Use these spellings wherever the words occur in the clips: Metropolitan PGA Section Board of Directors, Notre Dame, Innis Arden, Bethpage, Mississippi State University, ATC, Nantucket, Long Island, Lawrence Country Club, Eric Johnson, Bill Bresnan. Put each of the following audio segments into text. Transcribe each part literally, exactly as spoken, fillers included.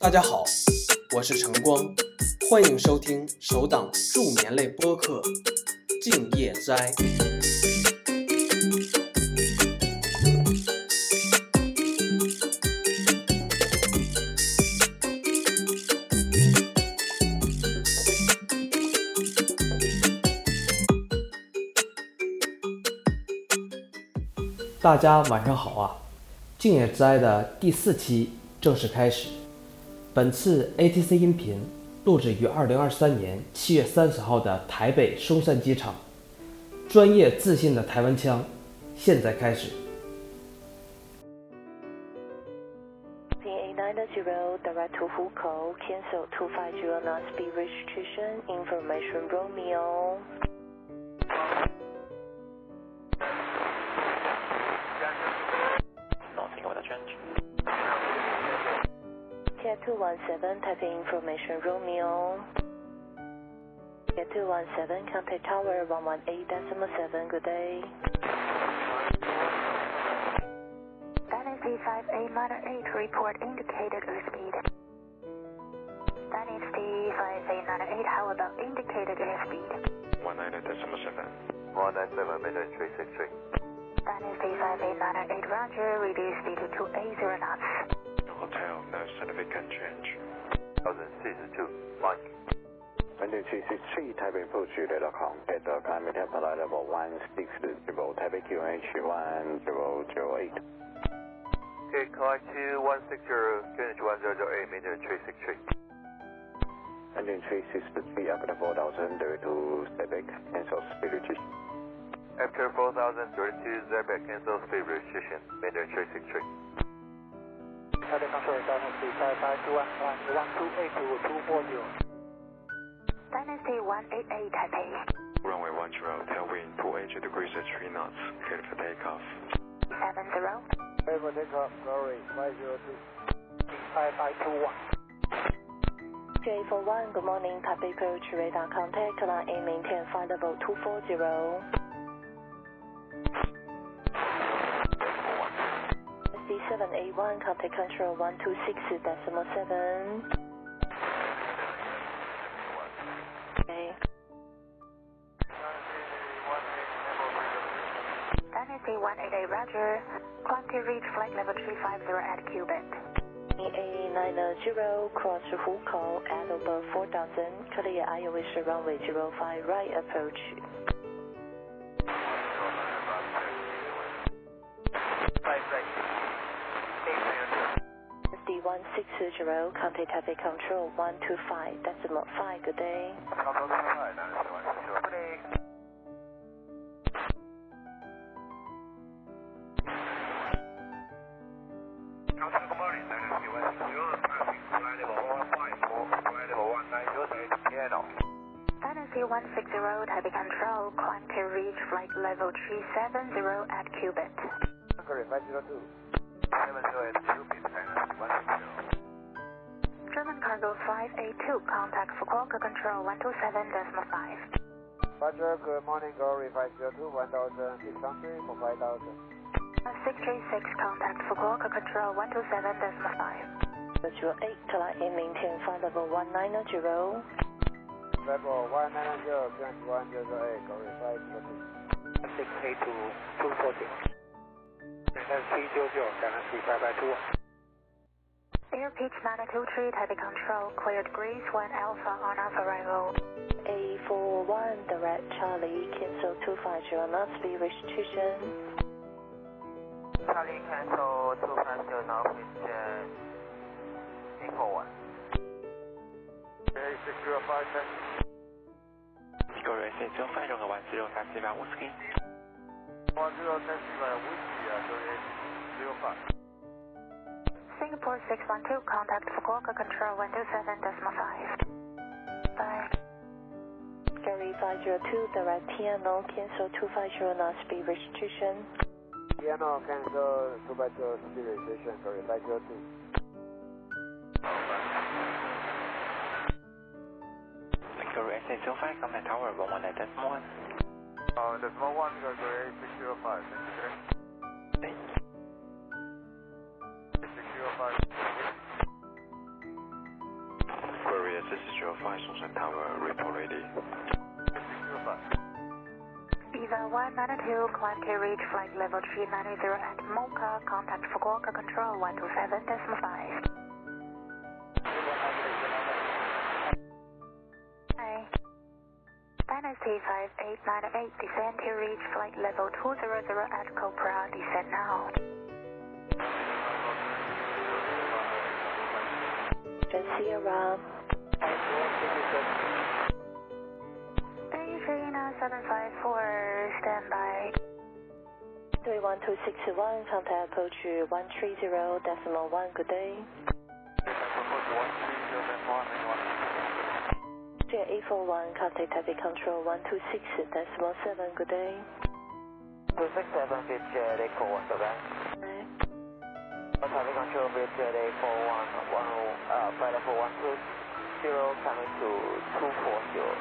大家好，我是晨光，欢迎收听首档助眠类播客《静夜斋》。大家晚上好啊！静夜斋的第四期正式开始。本次 A T C 音频录制于二零二三年七月三十号的台北松山机场。专业自信的台湾腔，现在开始。two one seven typing information Romeo. Get two one seven contact tower one one eight point seven. Good day. Dynasty five eight minor eight report indicated airspeed. Dynasty five eight minor eight, how about indicated airspead? one nine eight point seven. one nine seven minor three six three. Dynasty five eight minor eight, roger, reduce speed to two eighty knots.Hotel, no significant change. one thousand sixty-two, Mike. one two three six three, Taipei approach Julia dot com. At the climate temperature level one six zero, Taipei Q H one zero zero eight. Okay, climb to one six zero, Q H one zero zero eight, meter three six three. one three six three, after four thousand, direct to Zebek, cancel speed restriction. After four thousand, direct to Zebek, cancel speed restriction, meter three six three.台北港水三零四三三九万万万九 eight 九九八九。Dynasty one eight eight 台北。Runway one zero, tailwind two eight degrees at three knots, clear for takeoff. Seven zero. Clear for takeoff, sorry, five zero two. Five five two one. J four one, good morning, Taipei approach radar contact line and maintain flight level two four zero.seven eight one, contact control one two six point seven. Okay. Dynasty one eight eight, roger. Climb to reach flight level three five zero at Qubit. eight nine zero, cross Hukou at above four thousand, clear I O S runway zero five right approach.one six zero, contact Taipei control one two five point five, good day. Good day. Good morning, Dynasty one six zero, passing flight level one one five, flight level one nine zero, piano. Dynasty one six zero, Taipei control, climb to reach flight level three seven zero at Qubit. five zero two. seven zero at Qubit, Dynasty one six zero.German cargo five eight two, contact Fukuoka control one two seven point five. Roger, good morning, Glory five zero two, one thousand six hundred for five thousand. six three six, contact Fukuoka control one two seven point five. Virtual eight, collect and maintain flight level one nine zero. Level one nine zero, current one zero zero eight, Glory five zero two. six eight two, two four zero. three nine zero zero, Dynasty five five two.Air pitch nine two three, Taipei control, cleared Greece one Alpha on our arrival. eight four one, direct Charlie, cancel two five zero knots, speed restriction. Charlie, cancel two five zero knots, restriction eight four one. eight six zero five ten. Go race eight zero five zero, one zero three seven, Whiskey. one zero three seven, Whiskey, zero eight zero five.Singapore six one two, contact Fukuoka control one two seven point five. Bye. Gary five zero two, direct T N O, cancel two five zero knots, speed restriction. T N O, cancel two five zero speed restriction, Gary five zero two. Gary eight six zero five, contact tower one one eight point one. Oh, that's one one, Gary eight six zero five, thank you. Five. Sunshine Tower, report ready. Diva one nine two, climb to reach flight level three nine zero at Mocha. Contact Fukuoka Control one two seven point five. Hi. Dynasty five eight nine eight, descend to reach flight level two zero zero at Cobra. Descend now. See around. Beijing seven five four, standby. three one two six one, contact approach one three zero decimal one, good day. J eight four one, contact traffic control one two six decimal seven, good day. two six seven, J eight four one, traffic control bridge J eight four one, one zero, uh, flight level one two zero, coming to two four zero.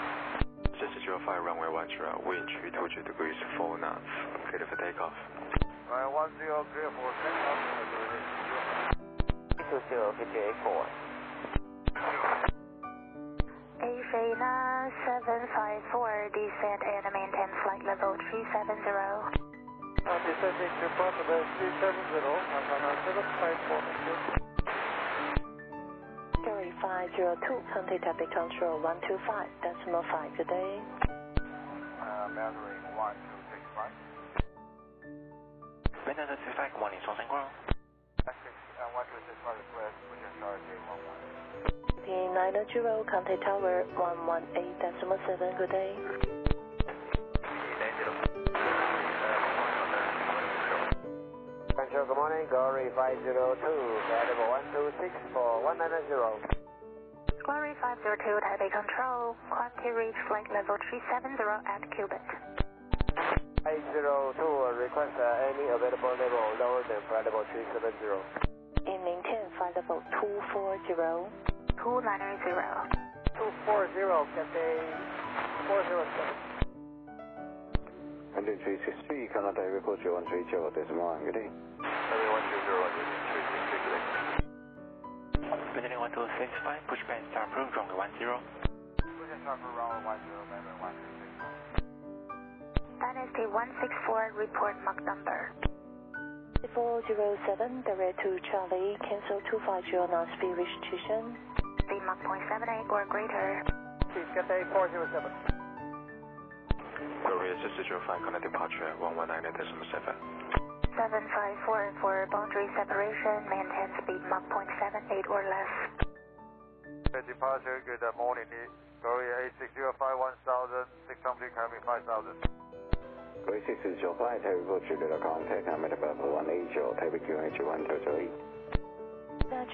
six zero five, runway one zero, wind three two zero degrees, four knots, clear for takeoff. Right, one zero, clear for takeoff. three two zero, J eight four one. Avena seven five four, descend and maintain flight level three seven zero. Uh, descending to possible three seven zero, I'm gonna seven five four. three five zero two, contact traffic control one two five decimal five, good day. Uh, measuring one two six five. one two six five, good morning, Songsheng-Guang. one two six five, request, which is tower J one one. P nine zero, contact tower one one eight decimal seven, good day. Good morning, Glory five zero two, level one two six for one nine zero. Glory five zero two, Taipei Control, climb to reach flight level three seven zero at Cubic. eight zero two, request uh, any available level lower than flight level three seven zero. And maintain flight level two four zero. two nine zero. two four zero, Cathay four zero seven. one two three six three, Canada, report you one three zero decimal one, good day. one two zero, one two six three, good day. one two six five, push back start approach, runway one zero. Push back start approach, runway one zero, remember one two six five. Dynasty one six four, report Mach number. four zero seven, direct to Charlie, cancel two five zero, now speed restriction. Speed Mach zero point seven eight or greater. Please get a four zero seven. Korea six zero five, connect departure one one nine decimal seven. seven five four, for boundary separation, maintain speed Mach zero point seven eight or less. Departure, good morning, Korea eight six zero five, one thousand six hundred, coming five thousand. Korea six zero five, Taipei Julia, contact, number one eight zero, Taipei Q H one two zero eight.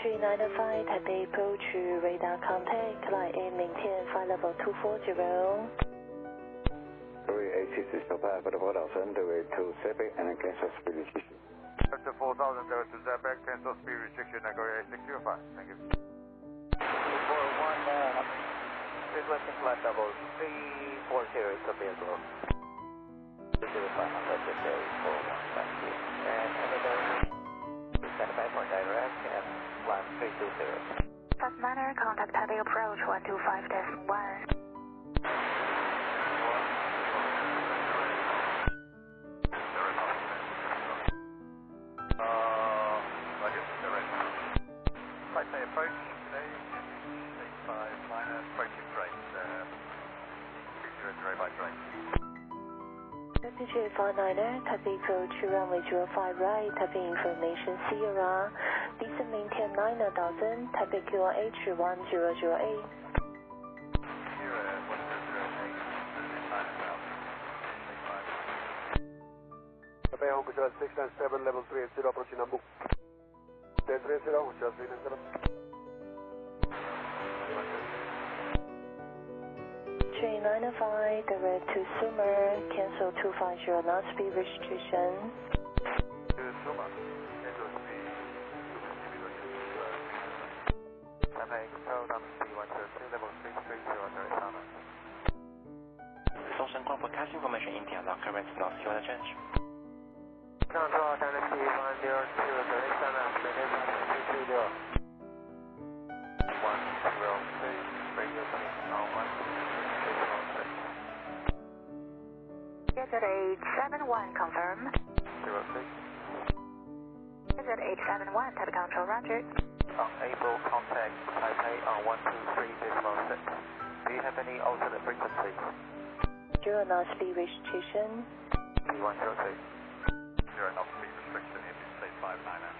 three nine five, Taipei approach, radar contact, climb and maintain flight level two four zero. eight six zero five, but about one thousand, direct to Zebec and cancel speed restriction. After four thousand, direct to Zebec, cancel speed restriction, and go eight six zero five. Thank you. two four one, requesting flight level three four zero, it's available. two zero five, one two six zero, four one, thank you. And another, standby for direct, and one three two zero. Fast manner, contact heavy approach, one two five decimal one. Approach, eight eight five, minor, approaching right, uh, right, right. two two four nine, tapping approach runway zero five right, tapping information Sierra, descent maintain nine thousand, tapping Q R H one zero zero eight. Sierra one zero zero eight, six nine seven, level three eight zero, approaching Nambu. three three zero, which has been in three nine five, direct to Sumer, cancel two five zero, not speed restriction. To Sumer, cancel speed restriction. And I expel number three one two three, level six three zero, Songsheng-Guang, broadcast information in India, current north Q change. Control, Dynasty one zero two, direct eight seven one, confirm. zero six. Is it eight seven one, Taipei Control, roger. Unable contact Taipei on one two three point six. Do you have any alternate frequencies? Zero knots speed restriction. T one zero six. Zero knots speed restriction, engine state five nine N.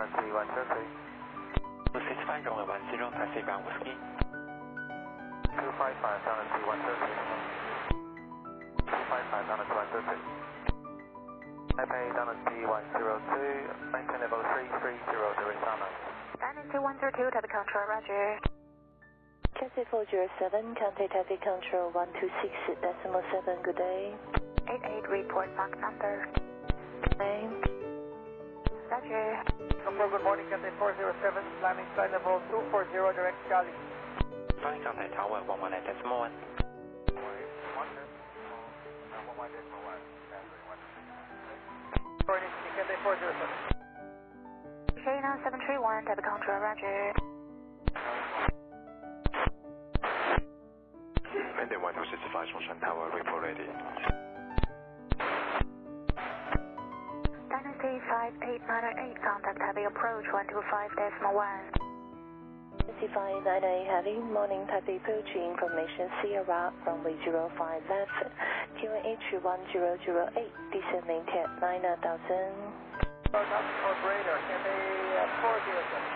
one three one zero six. two six five, runway one zero, taxi ground whiskey. two five five, down at T one zero six. two five five down at T one zero six. Taipei down at T one zero two, maintain level three three zero, direct downline. Down at T one zero two, Taipei Control, roger. Chassis four zero seven, contact Taipei Control one two six point seven, good day. eight eight, report Mach number. Name. Roger. Control, good morning, contact four zero seven, climbing flight level two four zero, direct Charlie. Flying contact tower one one nine point one. China seven three one, Taipei Control, roger. Maintain one two six five, Zhongshan Tower, report ready. Dynasty five eight nine eight, contact heavy approach one two five point one. Dynasty five eight nine eight heavy, morning Taipei approach, information Sierra from runway zero five left. Q N H one zero zero eight, descent maintained at nine thousand. Operator, can be four zero seven.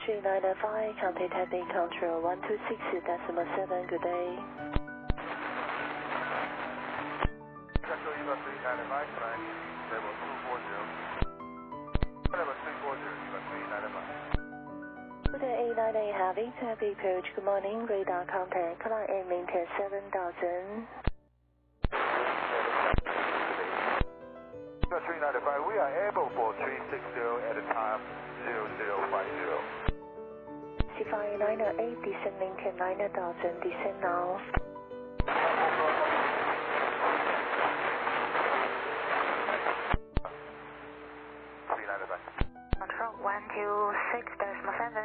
three nine five, contact Taipei Control one two six point seven, good day. Control Eva three nine five, climb level two four zero. Level three four zero, Eva three nine five. Delta eight nine eight heavy, Taipei approach, good morning, radar contact, climb and maintain seven thousand. Delta three nine five, we are able for three six zero at a time, zero zero five zero. Delta five nine eight, descend maintain nine thousand, descend now. Control one two six point seven.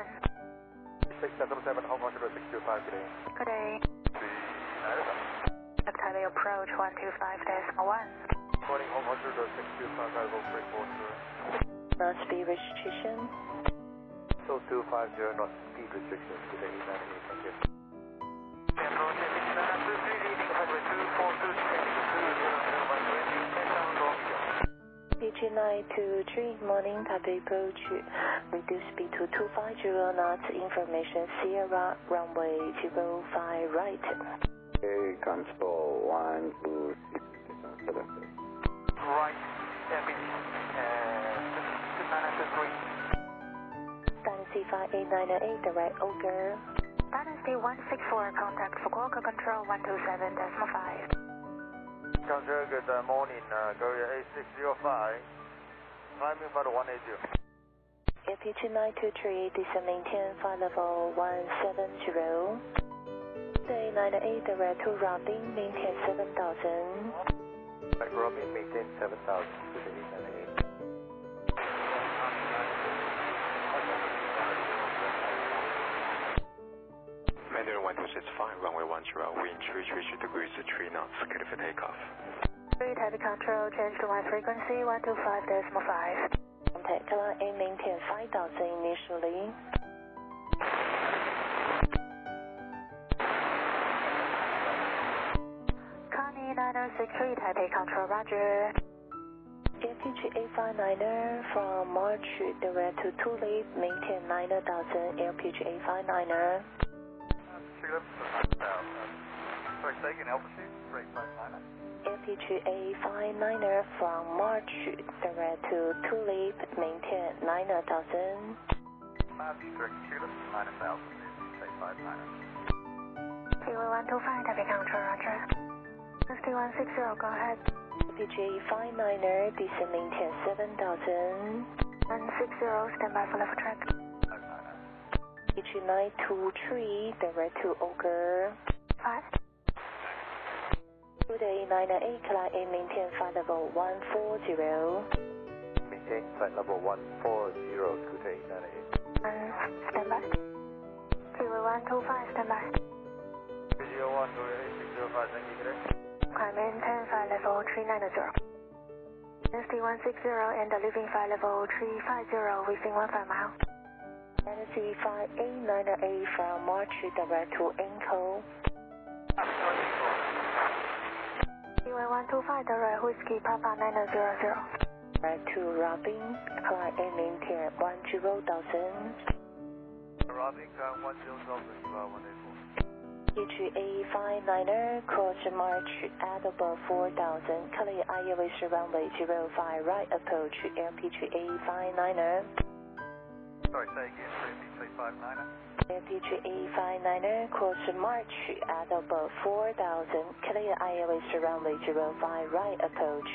six seven seven, Hong Kong zero six two five, good day. Good day. Taipei approach one two five point one. Morning, Hong Kong zero six two five, level three four zero. North speed restriction. So two five zero, north speed restriction, good day eight nine eight, thank you. Control seven six nine two three, leading highway two four two, two zero zero one three, nine two three, morning Taipei approach, reduce speed to two five zero knots, information Sierra, runway zero five right. Hey, control one two six seven. Right, Taipei, uh, two nine two three. Dynasty five eight nine eight, direct Ogre. Dynasty one six four, contact Fukuoka Control one two seven point five. Control, good morning, uh, Korea eight six zero five, climbing flight one eight zero. F P G nine two three, descend maintain flight level one seven zero. Day nine eight, direct to Robin, maintain seven thousand. Robin, maintain seven thousand, good day eight nine eight. Mandarin one two six five, runway one zero, wind three three degrees, three knots, clear for takeoff. three Taipei Control, change to one frequency, one two five point five. Contact climb and maintain five thousand initially. Connie nine zero six three, Taipei Control, roger. J P G eight five nine er from March, direct to Tulip, maintain nine thousand, L P G eight five nine er. First they can help us here, three five nine. L P G A five niner from March, direct to Tulip, maintain nine thousand. March, direct to Tulip, nine thousand, L P G A five niner. T one two five, Taipei Control, roger. T one six zero, go ahead. L P G A five niner, descend maintain seven thousand. one six zero, stand by for left track. H nine two three, direct to Ogre. Fast. Good day nine nine eight, climb and maintain flight level one four zero. Maintain flight level one four zero, good day nine nine eight. Um, stand by. T one two five, stand by. I maintain fire level three nine zero. Density one six zero and the leaving fire level three five zero within one five mile. Density five eight nine eight from March direct to Anko. Runway one two five direct Whiskey Papa nine zero zero. Direct to Robin, climb and maintain one zero zero zero. Robin, climb one zero zero zero. H A five niner, cross March at above four thousand, clear I A V runway zero five right approach, L P G A five niner. Sorry, say again, L P G A five niner. L P G A five niner, cross March at above four thousand, clear I A V runway zero five right approach.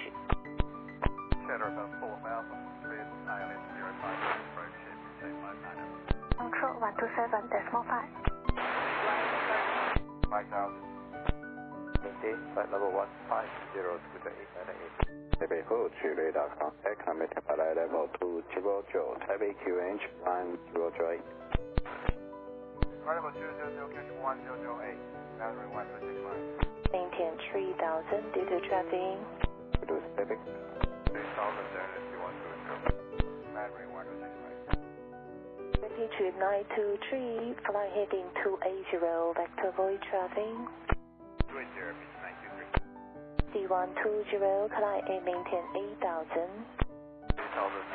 Center above four thousand, clear I A V zero five approach, L P G A five niner. Control one two seven point five. five thousand. Maintain flight level one five zero, scooter eight nine eight. 台北后区雷达 contact maintain flight level two zero zero, 台北 Q H one zero zero eight. Flight level two zero zero, Q H one zero zero eight, boundary one two six five. Maintain three thousand due to traffic. Due to traffic. three thousand, density one two zero, boundary one two six five. Altitude nine two three, fly heading two eight zero, vector void traffic. two eight zero, D one two zero, climb and maintain eight thousand. eight thousand,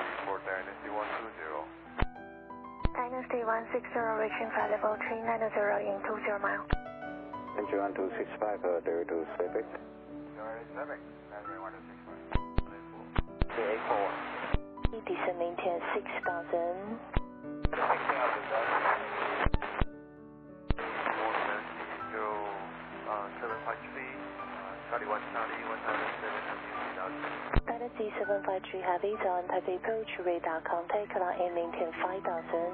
Dynasty one six zero, reaching flight level three nine zero in twenty miles. Engine one two six five, direct to Civic. Direct to Civic, nine one two six five. eight four one. Descent maintain six thousand. six thousand, Dynasty seven five three heavy on Taipei approach, radar contact, climb and maintain five thousand.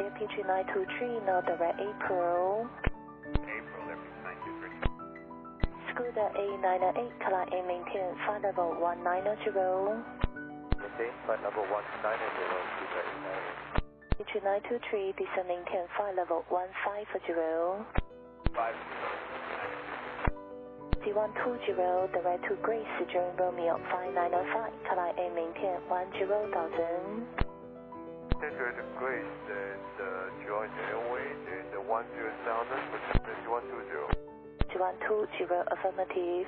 L P G nine two three, now direct April. April, L P G nine two three. Scooter eight nine eight, climb and maintain flight level one nine zero. Flight level one nine zero, H nine two three, descend maintain flight level one five zero. fifty. D one two zero, direct to Grace, Jerome Romeo five nine zero five, climb and maintain one zero thousand. Direct to Grace, there's uh, join airway, there's the one zero thousand, which is D one two zero. D one two zero, affirmative.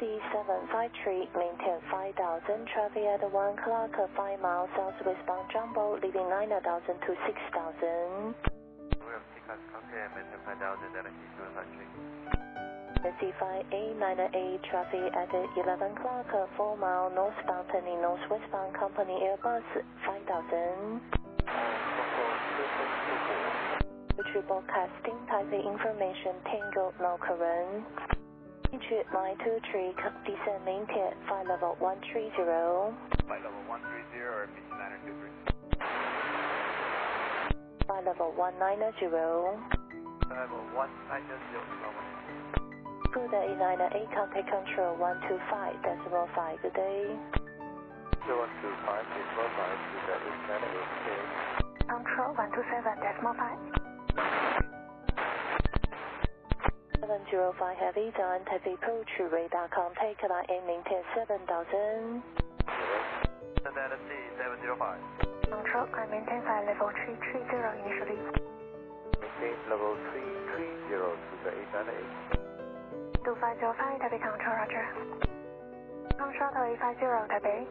D seven five three, maintain five thousand, traffic at one o'clock, five miles southwest bound jumbo, leaving nine thousand to six thousand. We have C-class contact and maintain five thousand, that is D seven five three. C five eight nine eight, traffic at eleven o'clock, four mile northbound, turning northwestbound, company airbus, five thousand. Which broadcasting Taipei information, Tango, no current. Altitude nine two three, descend maintain flight level one three zero. Flight level one three zero, L P G nine two three. Flight level one nine zero. Flight level one nine zero. Good day eight nine eight, contact control one two five point five, good day. one two five point five, good day eight nine eight. Control one two seven point five. seven zero five heavy down Taipei approach, radar contact, climb and maintain seven thousand. Dynasty seven zero five. Control, climb maintain flight level three three zero initially. Maintain level three three zero to the eight nine eight. two five zero five Taipei control, roger. Control to eight five zero Taipei.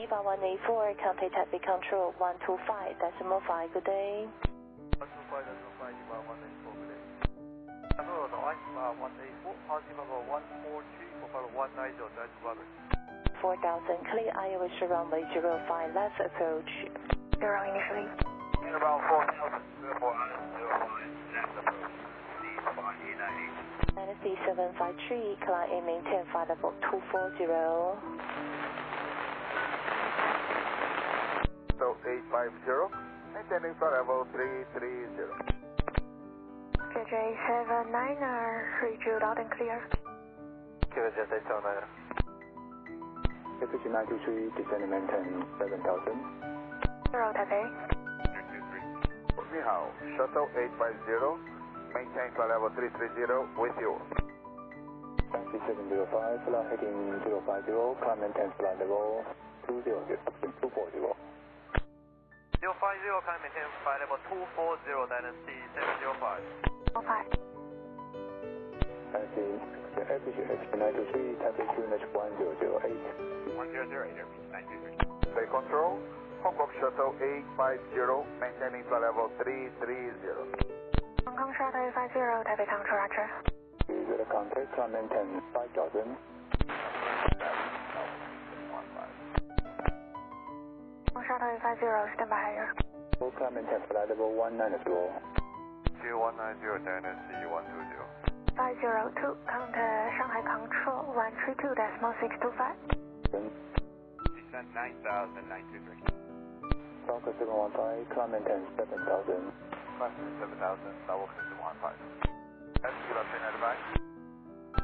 E one one eight four, contact Taipei control one two five point five, good day. one two five point five, E one one eight four, good day. four thousand, clear Iowa runway zero five left approach. Zero initially. Around four thousand, left approach. D five eight nine eight. Dynasty seven five three, climb and maintain flight level two four zero. So eight five zero, maintaining flight level three three zero. J seven niner, read you loud and clear. J seven niner. F G nine two three, descend and maintain seven thousand. zero Taipei. 你好 ，Shuttle eight five zero, maintain flight level three three zero with you. three seven zero five, flight heading zero five zero, climb maintain flight level two zero zero, two four zero. zero five zero, climb maintain flight level two four zero, Dynasty seven zero five. zero five. nine two three, Taipei Q N H one zero zero eight. one zero zero eight, Airbus nine two three. Bay Control. Hong Kong Shuttle eight five zero, maintaining flight level three three zero. Hong Kong Shuttle eight five zero, Taipei Control, roger. Zero contact, climb maintain five thousand. Hong Kong Shuttle eight five zero, stand by higher. Climb maintain flight level one nine zero. Q one nine zero, Dynasty one two zero. five zero two, counter Shanghai Control one three two point six two five. Descent nine thousand nine two three. Falcon seven one five, climb maintain seven thousand. Falcon seven thousand, double seven one five. Escula three nine nine.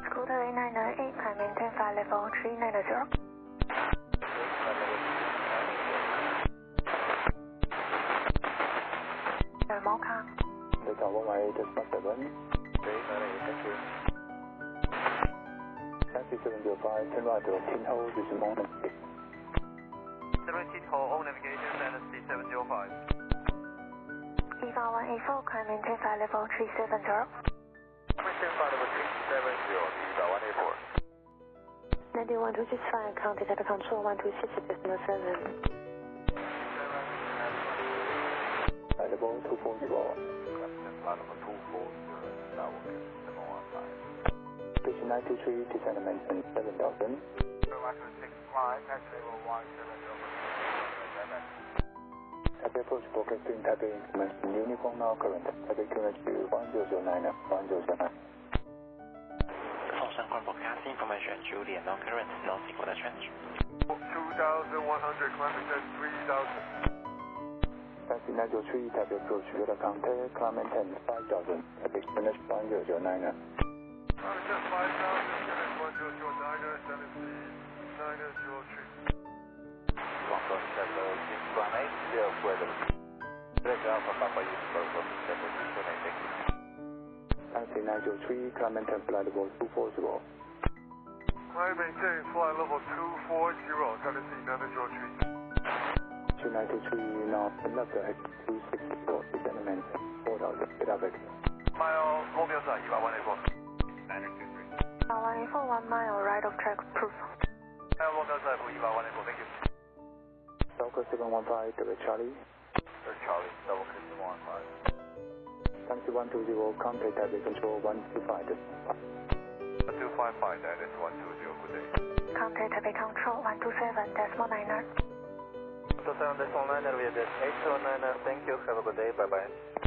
Scooter eight nine nine eight, climb maintain flight level three nine zero. Mocha. Delta one one eight, eight nine eight, thank you. Taxi seven zero five, turn right to ten hole, this is Mocha. seventeen hole, all navigation, Dynasty seven zero five. E V A one eight four, climb maintain flight level three seven zero. Maintain flight level three seven zero, E V A one eight four. nine one two six five, county Taipei Control one two six point seven. Flight level two four zero. Maintain flight level two four zero, now seven one five. Station nine two three, descend and maintain seven thousand. zero one two six five, taxi level one seven zero. Taipei approach forecasting Taipei increments in uniform now current. Taipei current to one zero zero nine, one zero zero nine. Ocean current forecast information, Julian non-current, non-sequence change. two thousand one hundred, climb maintain three thousand. Taipei nine zero three, Taipei approach radar counter, climb maintain five thousand. Taipei current one zero zero nine. Climb maintain five thousand, current one zero zero nine, nine zero three. Control shuttle six one eight, zero weather. Break Alpha Papa useful for the position and exit. Taxi nine zero three, climb maintain flight level two four zero. Climb maintain flight level two four zero, Taxi nine zero three. Taxi nine two three, now left to exit two six zero, descend and maintain four thousand, get up exit. Mile, mobile side, E V A one eight four. E V A one eight four, one mile, right of track, proof. Mile, mobile side for E V A one eight four, thank you. Delta seven one five, Delta Charlie. Delta Charlie, double crystal one five. Taxi one two zero, contact Taipei Control one two five. one two five five, that is one two zero, good day. Contact Taipei Control one two seven, decimal nine nine. one two seven, decimal nine nine, we are at eight seven nine nine, thank you, have a good day, bye bye.